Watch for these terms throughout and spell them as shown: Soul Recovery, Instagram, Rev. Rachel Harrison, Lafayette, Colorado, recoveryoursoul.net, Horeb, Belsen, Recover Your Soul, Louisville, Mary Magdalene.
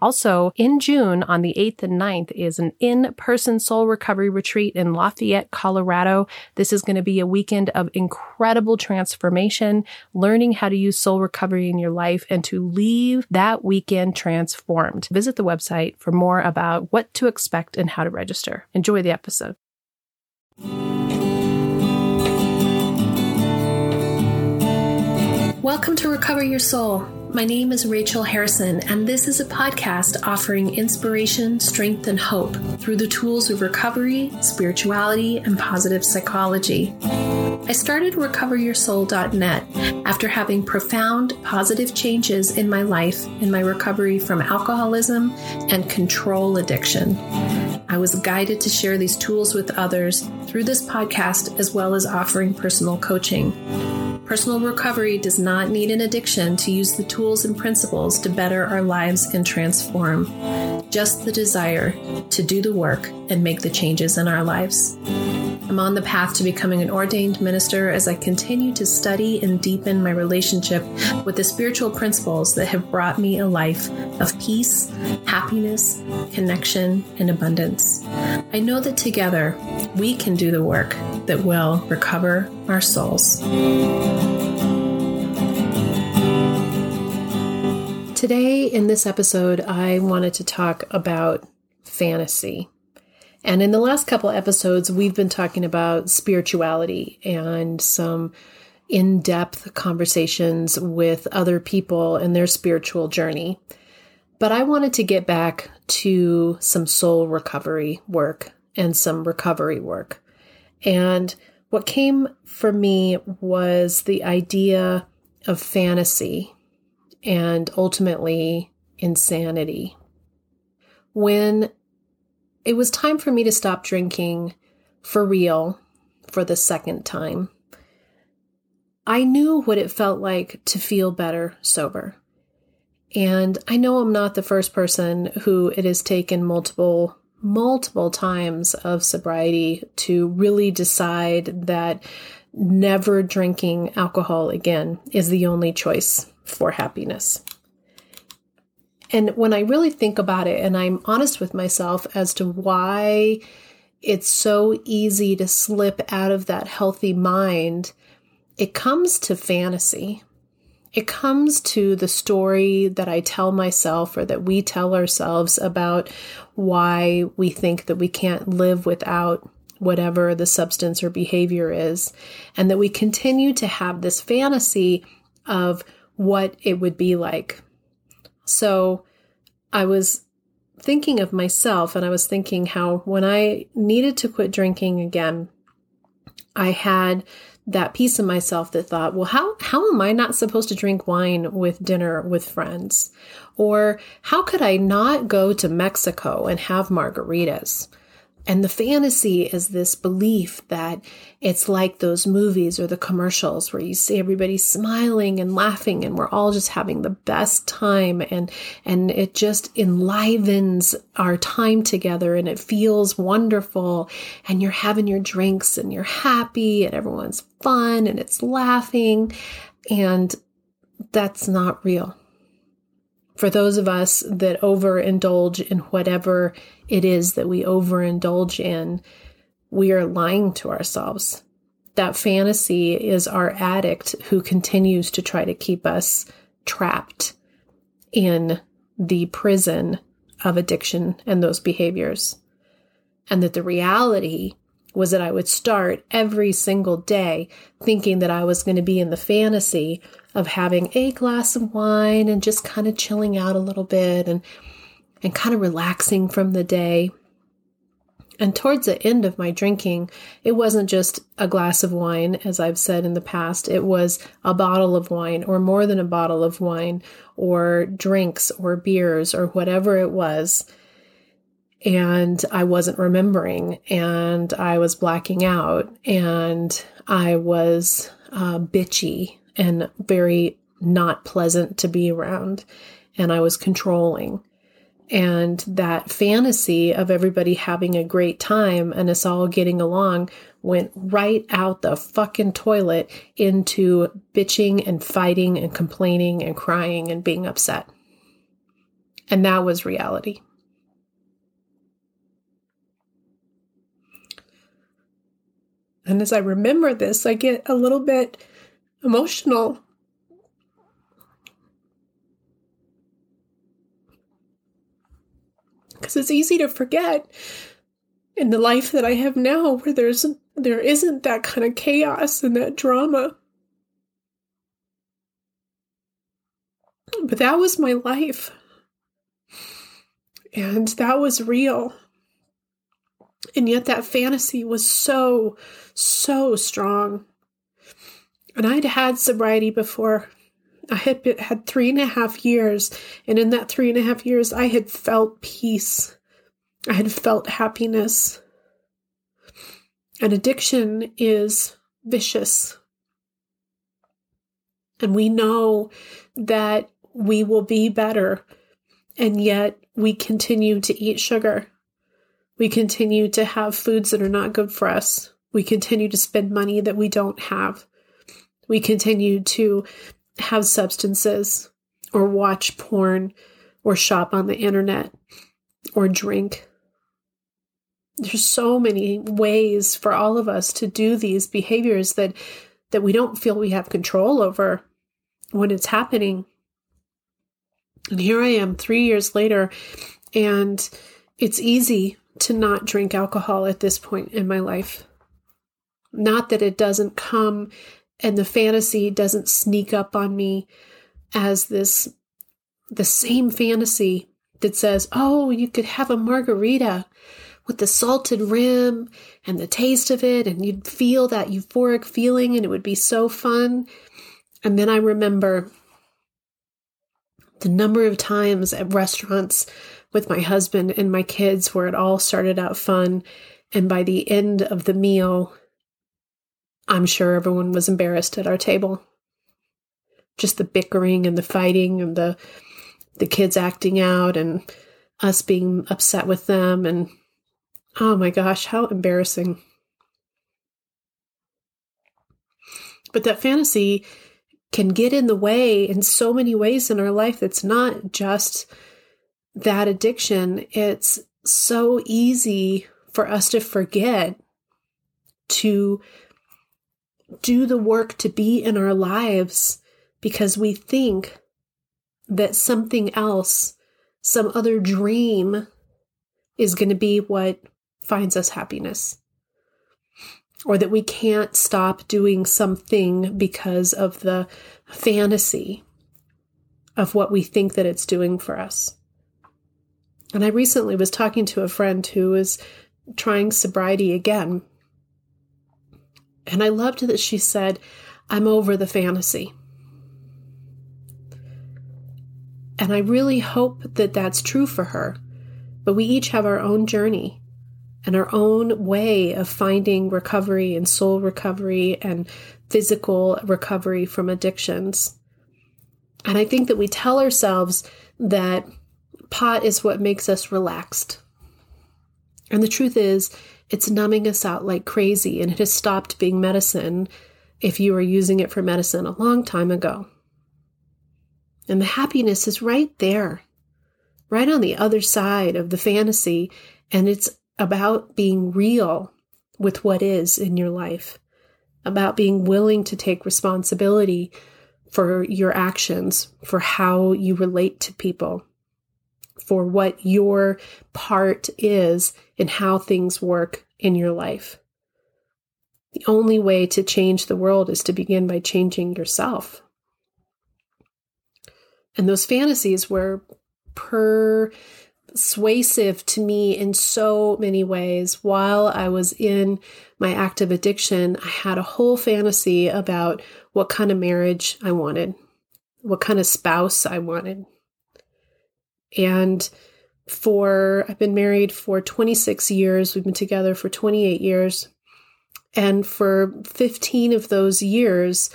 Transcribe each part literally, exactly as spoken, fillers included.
Also, in June on the eighth and ninth is an in-person soul Soul Recovery Retreat in Lafayette, Colorado. This is going to be a weekend of incredible transformation, learning how to use soul recovery in your life and to leave that weekend transformed. Visit the website for more about what to expect and how to register. Enjoy the episode. Welcome to Recover Your Soul. My name is Rachel Harrison, and this is a podcast offering inspiration, strength, and hope through the tools of recovery, spirituality, and positive psychology. I started recover your soul dot net after having profound positive changes in my life in my recovery from alcoholism and control addiction. I was guided to share these tools with others through this podcast as well as offering personal coaching. Personal recovery does not need an addiction to use the tools and principles to better our lives and transform. Just the desire to do the work and make the changes in our lives. I'm on the path to becoming an ordained minister as I continue to study and deepen my relationship with the spiritual principles that have brought me a life of peace, happiness, connection, and abundance. I know that together we can do the work that will recover our souls. Today, in this episode, I wanted to talk about fantasy. And in the last couple episodes, we've been talking about spirituality and some in-depth conversations with other people and their spiritual journey. But I wanted to get back to some soul recovery work and some recovery work. And what came for me was the idea of fantasy and ultimately insanity. When it was time for me to stop drinking for real for the second time, I knew what it felt like to feel better sober. And I know I'm not the first person who it has taken multiple multiple times of sobriety to really decide that never drinking alcohol again is the only choice for happiness. And when I really think about it and I'm honest with myself as to why it's so easy to slip out of that healthy mind, it comes to fantasy. It comes to the story that I tell myself or that we tell ourselves about why we think that we can't live without whatever the substance or behavior is, and that we continue to have this fantasy of what it would be like. So I was thinking of myself, and I was thinking how when I needed to quit drinking again, I had that piece of myself that thought, well, how, how am I not supposed to drink wine with dinner with friends? Or how could I not go to Mexico and have margaritas? And the fantasy is this belief that it's like those movies or the commercials where you see everybody smiling and laughing and we're all just having the best time, and and it just enlivens our time together and it feels wonderful, and you're having your drinks and you're happy and everyone's fun and it's laughing, and that's not real. For those of us that overindulge in whatever it is that we overindulge in, we are lying to ourselves. That fantasy is our addict who continues to try to keep us trapped in the prison of addiction and those behaviors. And that the reality was that I would start every single day thinking that I was going to be in the fantasy of having a glass of wine and just kind of chilling out a little bit and and kind of relaxing from the day. And towards the end of my drinking, it wasn't just a glass of wine, as I've said in the past. It was a bottle of wine or more than a bottle of wine or drinks or beers or whatever it was. and I wasn't remembering, and I was blacking out, and I was uh, bitchy and very not pleasant to be around, and I was controlling. And that fantasy of everybody having a great time and us all getting along went right out the fucking toilet into bitching and fighting and complaining and crying and being upset. And that was reality. And as I remember this, I get a little bit emotional. Because it's easy to forget in the life that I have now, where there's there isn't that kind of chaos and that drama. But that was my life. And that was real. And yet that fantasy was so, so strong. And I'd had sobriety before. I had been, had three and a half years, and in that three and a half years, I had felt peace. I had felt happiness. And addiction is vicious. And we know that we will be better, and yet we continue to eat sugar. We continue to have foods that are not good for us. We continue to spend money that we don't have. We continue to have substances, or watch porn, or shop on the internet, or drink. There's so many ways for all of us to do these behaviors that, that we don't feel we have control over when it's happening. And here I am three years later, and it's easy to not drink alcohol at this point in my life. Not that it doesn't come and the fantasy doesn't sneak up on me as this, the same fantasy that says, oh, you could have a margarita with the salted rim and the taste of it, and you'd feel that euphoric feeling, and it would be so fun. And then I remember the number of times at restaurants with my husband and my kids where it all started out fun, and by the end of the meal, I'm sure everyone was embarrassed at our table. Just the bickering and the fighting and the the kids acting out and us being upset with them. And oh my gosh, how embarrassing. But that fantasy can get in the way in so many ways in our life. That's not just that addiction. It's so easy for us to forget to do the work to be in our lives, because we think that something else, some other dream, is going to be what finds us happiness. Or that we can't stop doing something because of the fantasy of what we think that it's doing for us. And I recently was talking to a friend who is trying sobriety again. And I loved that she said, I'm over the fantasy. And I really hope that that's true for her. But we each have our own journey and our own way of finding recovery and soul recovery and physical recovery from addictions. And I think that we tell ourselves that pot is what makes us relaxed. And the truth is, it's numbing us out like crazy, and it has stopped being medicine if you were using it for medicine a long time ago. And the happiness is right there, right on the other side of the fantasy, and it's about being real with what is in your life, about being willing to take responsibility for your actions, for how you relate to people, for what your part is in how things work in your life. The only way to change the world is to begin by changing yourself. And those fantasies were persuasive to me in so many ways. While I was in my active addiction, I had a whole fantasy about what kind of marriage I wanted, what kind of spouse I wanted. And for, I've been married for twenty-six years. We've been together for twenty-eight years. And for fifteen of those years,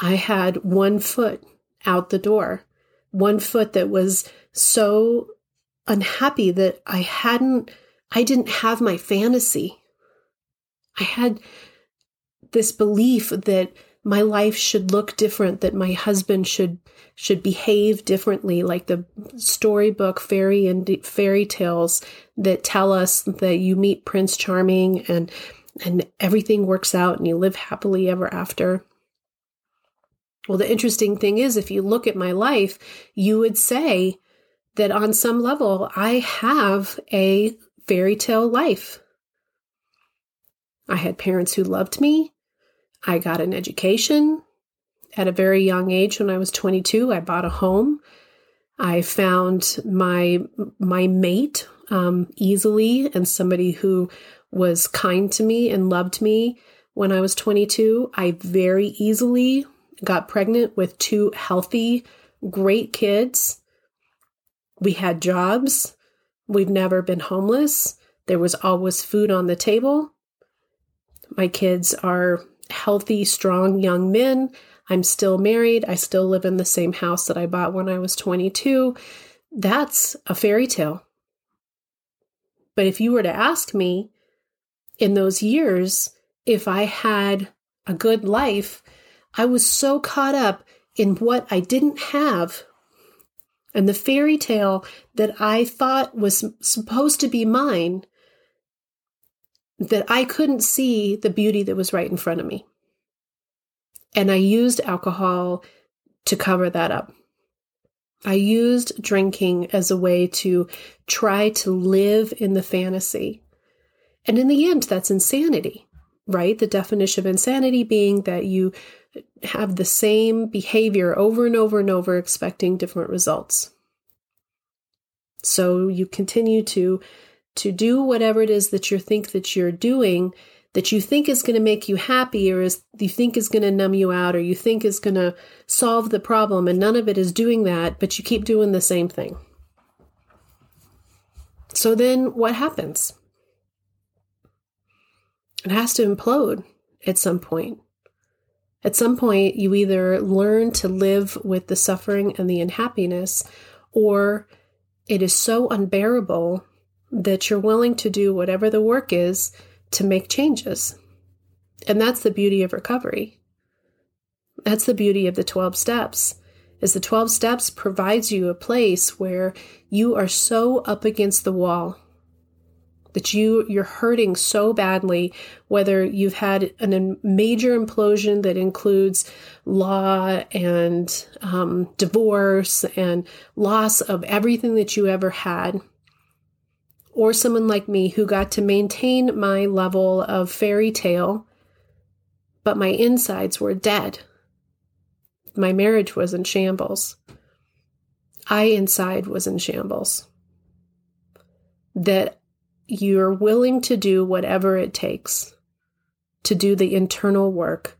I had one foot out the door, one foot that was so unhappy that I hadn't, I didn't have my fantasy. I had this belief that my life should look different, that my husband should should behave differently, like the storybook fairy and fairy tales that tell us that you meet Prince Charming and and everything works out and you live happily ever after. Well, the interesting thing is, if you look at my life, you would say that on some level, I have a fairy tale life. I had parents who loved me. I got an education at a very young age. When I was twenty-two, I bought a home. I found my my mate um, easily, and somebody who was kind to me and loved me when I was twenty-two. I very easily got pregnant with two healthy, great kids. We had jobs. We've never been homeless. There was always food on the table. My kids are healthy, strong young men. I'm still married. I still live in the same house that I bought when I was twenty-two. That's a fairy tale. But if you were to ask me in those years if I had a good life, I was so caught up in what I didn't have and the fairy tale that I thought was supposed to be mine that I couldn't see the beauty that was right in front of me. And I used alcohol to cover that up. I used drinking as a way to try to live in the fantasy. And in the end, that's insanity, right? The definition of insanity being that you have the same behavior over and over and over, expecting different results. So you continue to to do whatever it is that you think that you're doing, that you think is going to make you happy, or is you think is going to numb you out, or you think is going to solve the problem, and none of it is doing that, but you keep doing the same thing. So then what happens? It has to implode at some point. At some point, you either learn to live with the suffering and the unhappiness, or it is so unbearable that you're willing to do whatever the work is to make changes. And that's the beauty of recovery. That's the beauty of the twelve steps, is the twelve steps provides you a place where you are so up against the wall that you, you're hurting so badly, whether you've had a major implosion that includes law and um, divorce and loss of everything that you ever had, or someone like me who got to maintain my level of fairy tale, but my insides were dead. My marriage was in shambles. I inside was in shambles. That you're willing to do whatever it takes to do the internal work,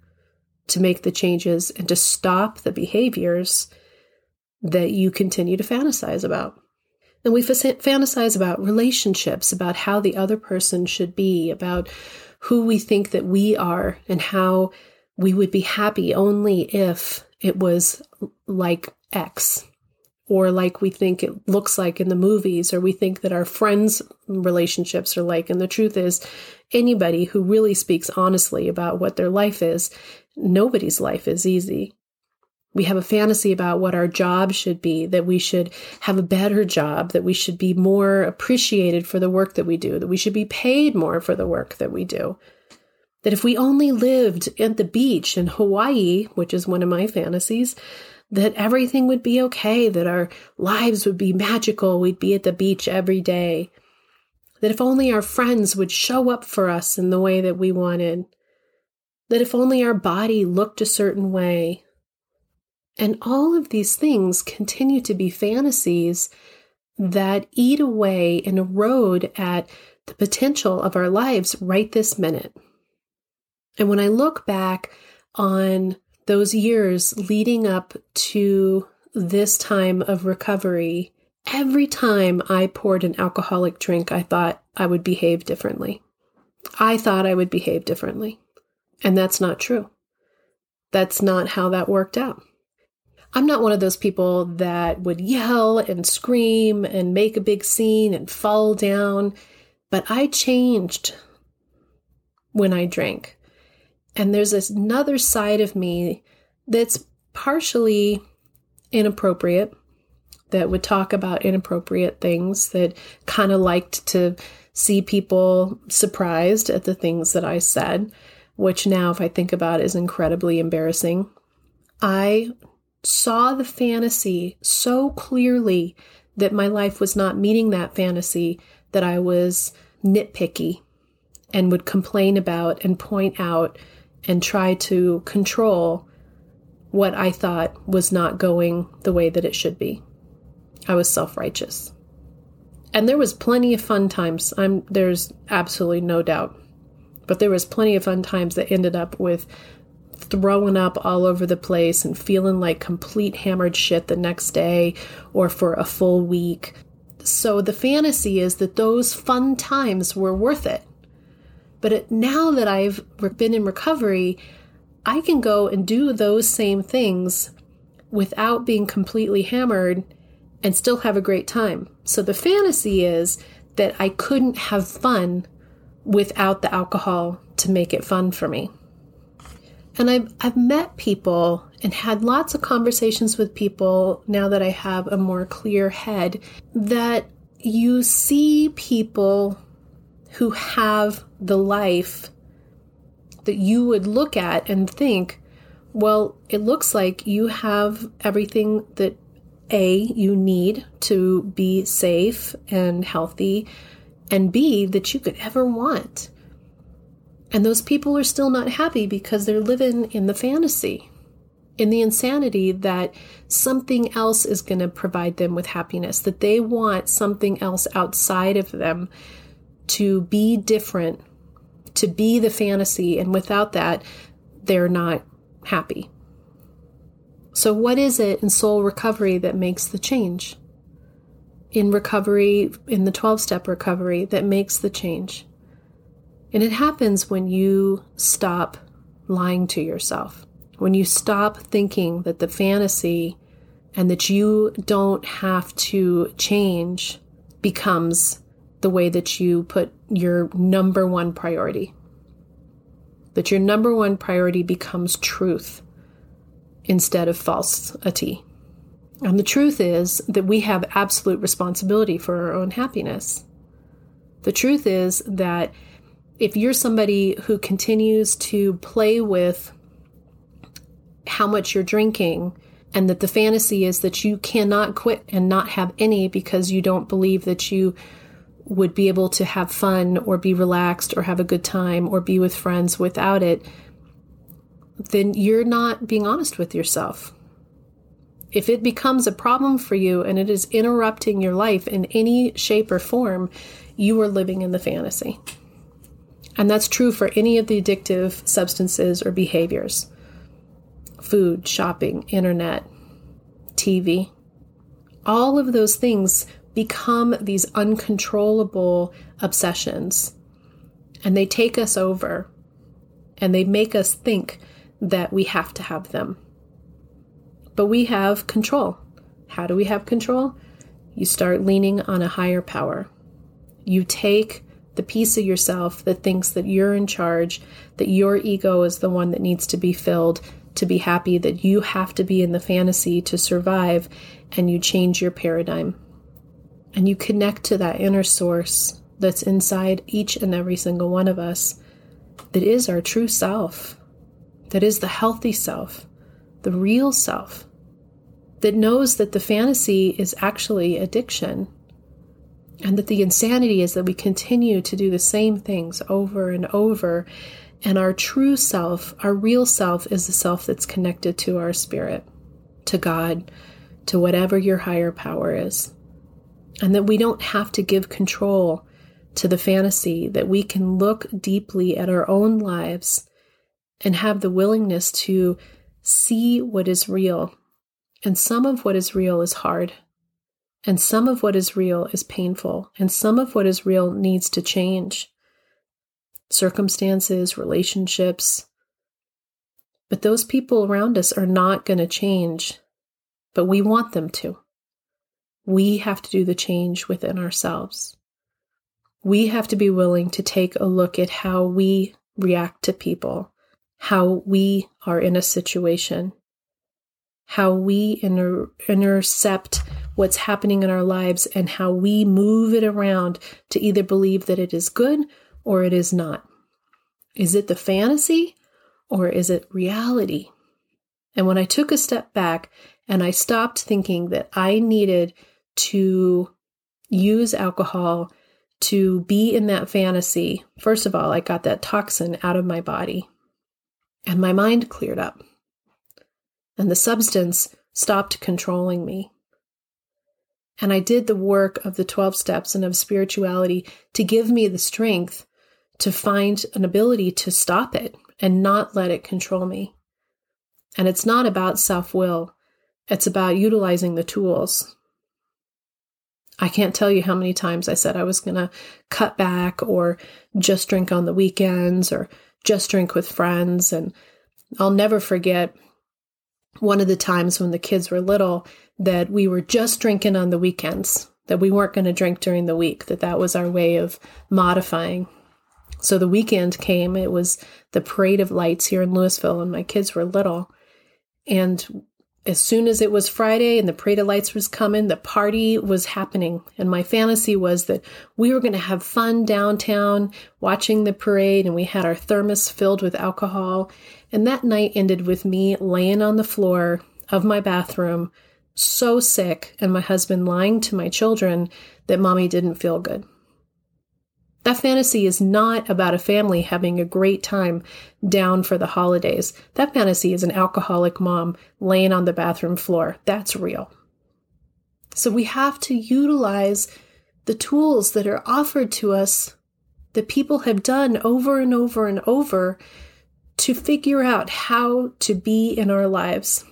to make the changes, and to stop the behaviors that you continue to fantasize about. And we fantasize about relationships, about how the other person should be, about who we think that we are, and how we would be happy only if it was like X, or like we think it looks like in the movies, or we think that our friends' relationships are like. And the truth is, anybody who really speaks honestly about what their life is, nobody's life is easy. We have a fantasy about what our job should be, that we should have a better job, that we should be more appreciated for the work that we do, that we should be paid more for the work that we do. That if we only lived at the beach in Hawaii, which is one of my fantasies, that everything would be okay, that our lives would be magical, we'd be at the beach every day. That if only our friends would show up for us in the way that we wanted. That if only our body looked a certain way. And all of these things continue to be fantasies that eat away and erode at the potential of our lives right this minute. And when I look back on those years leading up to this time of recovery Every time I poured an alcoholic drink, I thought I would behave differently. I thought I would behave differently. And that's not true. That's not how that worked out. I'm not one of those people that would yell and scream and make a big scene and fall down, but I changed when I drank. And there's this another side of me that's partially inappropriate, that would talk about inappropriate things, that kind of liked to see people surprised at the things that I said, which now, if I think about it, is incredibly embarrassing. I saw the fantasy so clearly that my life was not meeting that fantasy, that I was nitpicky and would complain about and point out and try to control what I thought was not going the way that it should be. I was self-righteous. And there was plenty of fun times. I'm, there's absolutely no doubt. But there was plenty of fun times that ended up with throwing up all over the place and feeling like complete hammered shit the next day or for a full week. So the fantasy is that those fun times were worth it. But it, now that I've been in recovery, I can go and do those same things without being completely hammered and still have a great time. So the fantasy is that I couldn't have fun without the alcohol to make it fun for me. And I've, I've met people and had lots of conversations with people now that I have a more clear head, that you see people who have the life that you would look at and think, well, it looks like you have everything that A, you need to be safe and healthy, and B, that you could ever want. And those people are still not happy because they're living in the fantasy, in the insanity that something else is going to provide them with happiness, that they want something else outside of them to be different, to be the fantasy, and without that, they're not happy. So what is it in soul recovery that makes the change? In recovery, in the twelve-step recovery, that makes the change. And it happens when you stop lying to yourself, when you stop thinking that the fantasy and that you don't have to change becomes the way that you put your number one priority, that your number one priority becomes truth instead of falsity. And the truth is that we have absolute responsibility for our own happiness. The truth is that if you're somebody who continues to play with how much you're drinking, and that the fantasy is that you cannot quit and not have any because you don't believe that you would be able to have fun or be relaxed or have a good time or be with friends without it, then you're not being honest with yourself. If it becomes a problem for you and it is interrupting your life in any shape or form, you are living in the fantasy. And that's true for any of the addictive substances or behaviors. Food, shopping, internet, T V. All of those things become these uncontrollable obsessions. And they take us over. And they make us think that we have to have them. But we have control. How do we have control? You start leaning on a higher power. You take the piece of yourself that thinks that you're in charge, that your ego is the one that needs to be filled to be happy, that you have to be in the fantasy to survive, and you change your paradigm. And you connect to that inner source that's inside each and every single one of us, that is our true self, that is the healthy self, the real self, that knows that the fantasy is actually addiction, and that the insanity is that we continue to do the same things over and over, and our true self, our real self, is the self that's connected to our spirit, to God, to whatever your higher power is, and that we don't have to give control to the fantasy, that we can look deeply at our own lives and have the willingness to see what is real. And some of what is real is hard. And some of what is real is painful, and some of what is real needs to change. Circumstances, relationships. But those people around us are not going to change, but we want them to. We have to do the change within ourselves. We have to be willing to take a look at how we react to people, how we are in a situation, how we inter- intercept what's happening in our lives, and how we move it around to either believe that it is good or it is not. Is it the fantasy or is it reality? And when I took a step back and I stopped thinking that I needed to use alcohol to be in that fantasy, first of all, I got that toxin out of my body and my mind cleared up. And the substance stopped controlling me. And I did the work of the twelve steps and of spirituality to give me the strength to find an ability to stop it and not let it control me. And it's not about self-will. It's about utilizing the tools. I can't tell you how many times I said I was going to cut back or just drink on the weekends or just drink with friends. And I'll never forget one of the times when the kids were little that we were just drinking on the weekends, that we weren't going to drink during the week, that that was our way of modifying. So the weekend came, it was the Parade of Lights here in Louisville, and my kids were little. And as soon as it was Friday and the Parade of Lights was coming, the party was happening. And my fantasy was that we were going to have fun downtown watching the parade, and we had our thermos filled with alcohol. And that night ended with me laying on the floor of my bathroom, so sick, and my husband lying to my children that mommy didn't feel good. That fantasy is not about a family having a great time down for the holidays. That fantasy is an alcoholic mom laying on the bathroom floor. That's real. So we have to utilize the tools that are offered to us that people have done over and over and over to figure out how to be in our lives,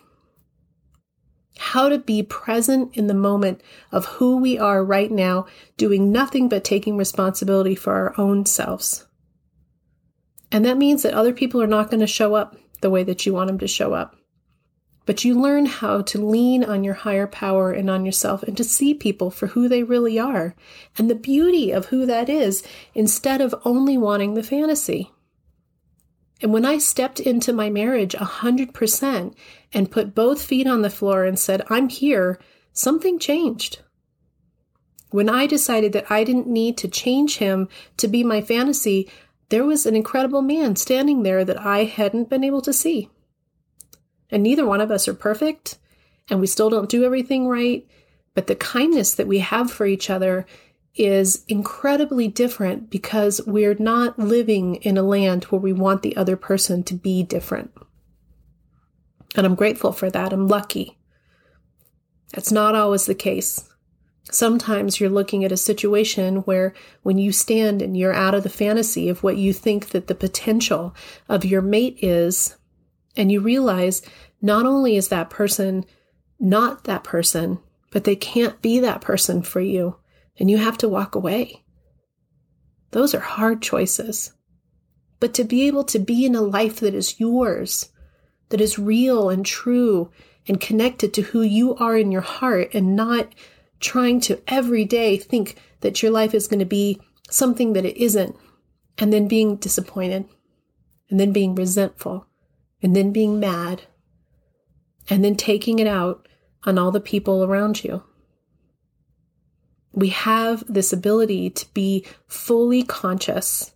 how to be present in the moment of who we are right now, doing nothing but taking responsibility for our own selves. And that means that other people are not going to show up the way that you want them to show up. But you learn how to lean on your higher power and on yourself and to see people for who they really are and the beauty of who that is instead of only wanting the fantasy. And when I stepped into my marriage one hundred percent and put both feet on the floor and said, I'm here, something changed. When I decided that I didn't need to change him to be my fantasy, there was an incredible man standing there that I hadn't been able to see. And neither one of us are perfect, and we still don't do everything right, but the kindness that we have for each other is incredibly different because we're not living in a land where we want the other person to be different. And I'm grateful for that. I'm lucky. That's not always the case. Sometimes you're looking at a situation where when you stand and you're out of the fantasy of what you think that the potential of your mate is, and you realize not only is that person not that person, but they can't be that person for you. And you have to walk away. Those are hard choices. But to be able to be in a life that is yours, that is real and true and connected to who you are in your heart and not trying to every day think that your life is going to be something that it isn't, and then being disappointed, and then being resentful, and then being mad, and then taking it out on all the people around you. We have this ability to be fully conscious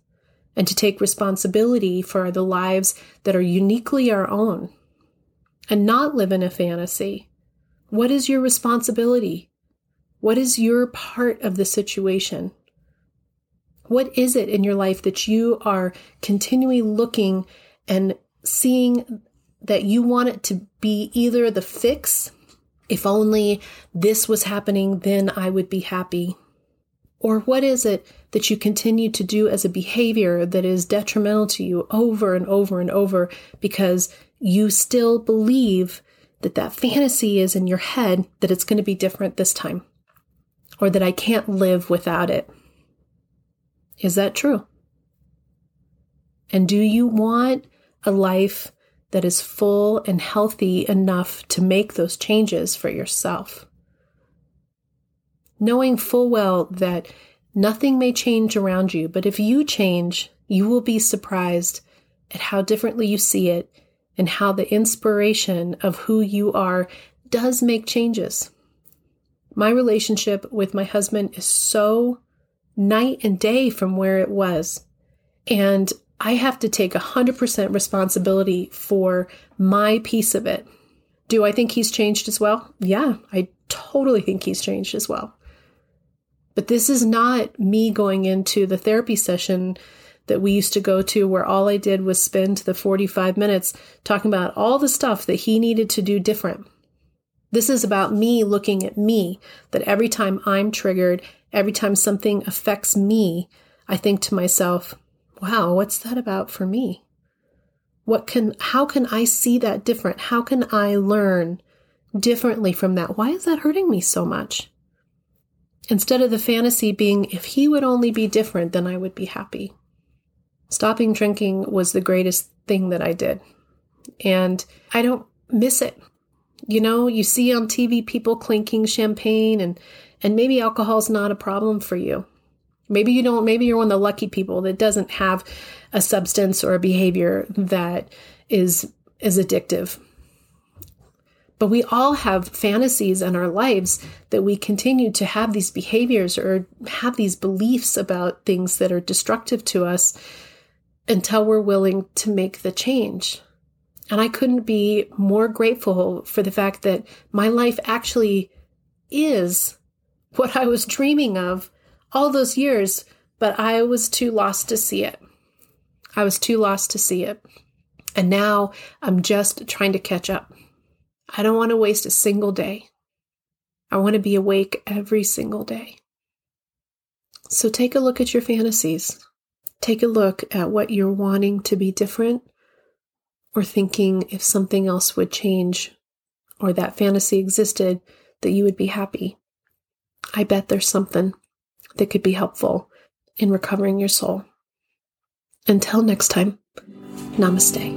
and to take responsibility for the lives that are uniquely our own and not live in a fantasy. What is your responsibility? What is your part of the situation? What is it in your life that you are continually looking and seeing that you want it to be either the fix? If only this was happening, then I would be happy. Or what is it that you continue to do as a behavior that is detrimental to you over and over and over because you still believe that that fantasy is in your head that it's going to be different this time, or that I can't live without it. Is that true? And do you want a life that is full and healthy enough to make those changes for yourself? Knowing full well that nothing may change around you, but if you change, you will be surprised at how differently you see it and how the inspiration of who you are does make changes. My relationship with my husband is so night and day from where it was. And I have to take one hundred percent responsibility for my piece of it. Do I think he's changed as well? Yeah, I totally think he's changed as well. But this is not me going into the therapy session that we used to go to where all I did was spend the forty-five minutes talking about all the stuff that he needed to do different. This is about me looking at me, that every time I'm triggered, every time something affects me, I think to myself, wow, what's that about for me? What can, how can I see that different? How can I learn differently from that? Why is that hurting me so much? Instead of the fantasy being, if he would only be different, then I would be happy. Stopping drinking was the greatest thing that I did. And I don't miss it. You know, you see on T V people clinking champagne and, and maybe alcohol's not a problem for you. Maybe you don't, maybe you're one of the lucky people that doesn't have a substance or a behavior that is, is addictive. But we all have fantasies in our lives that we continue to have these behaviors or have these beliefs about things that are destructive to us until we're willing to make the change. And I couldn't be more grateful for the fact that my life actually is what I was dreaming of all those years, but I was too lost to see it. I was too lost to see it. And now I'm just trying to catch up. I don't want to waste a single day. I want to be awake every single day. So take a look at your fantasies. Take a look at what you're wanting to be different, or thinking if something else would change or that fantasy existed that you would be happy. I bet there's something that could be helpful in recovering your soul. Until next time, namaste.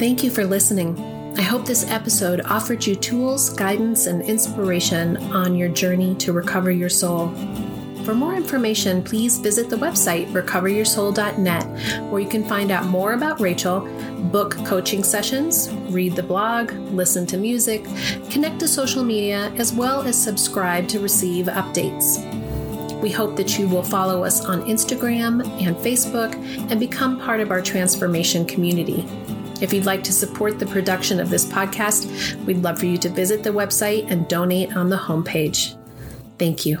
Thank you for listening. I hope this episode offered you tools, guidance, and inspiration on your journey to recover your soul. For more information, please visit the website recover your soul dot net, where you can find out more about Rachel, book coaching sessions, read the blog, listen to music, connect to social media, as well as subscribe to receive updates. We hope that you will follow us on Instagram and Facebook and become part of our transformation community. If you'd like to support the production of this podcast, we'd love for you to visit the website and donate on the homepage. Thank you.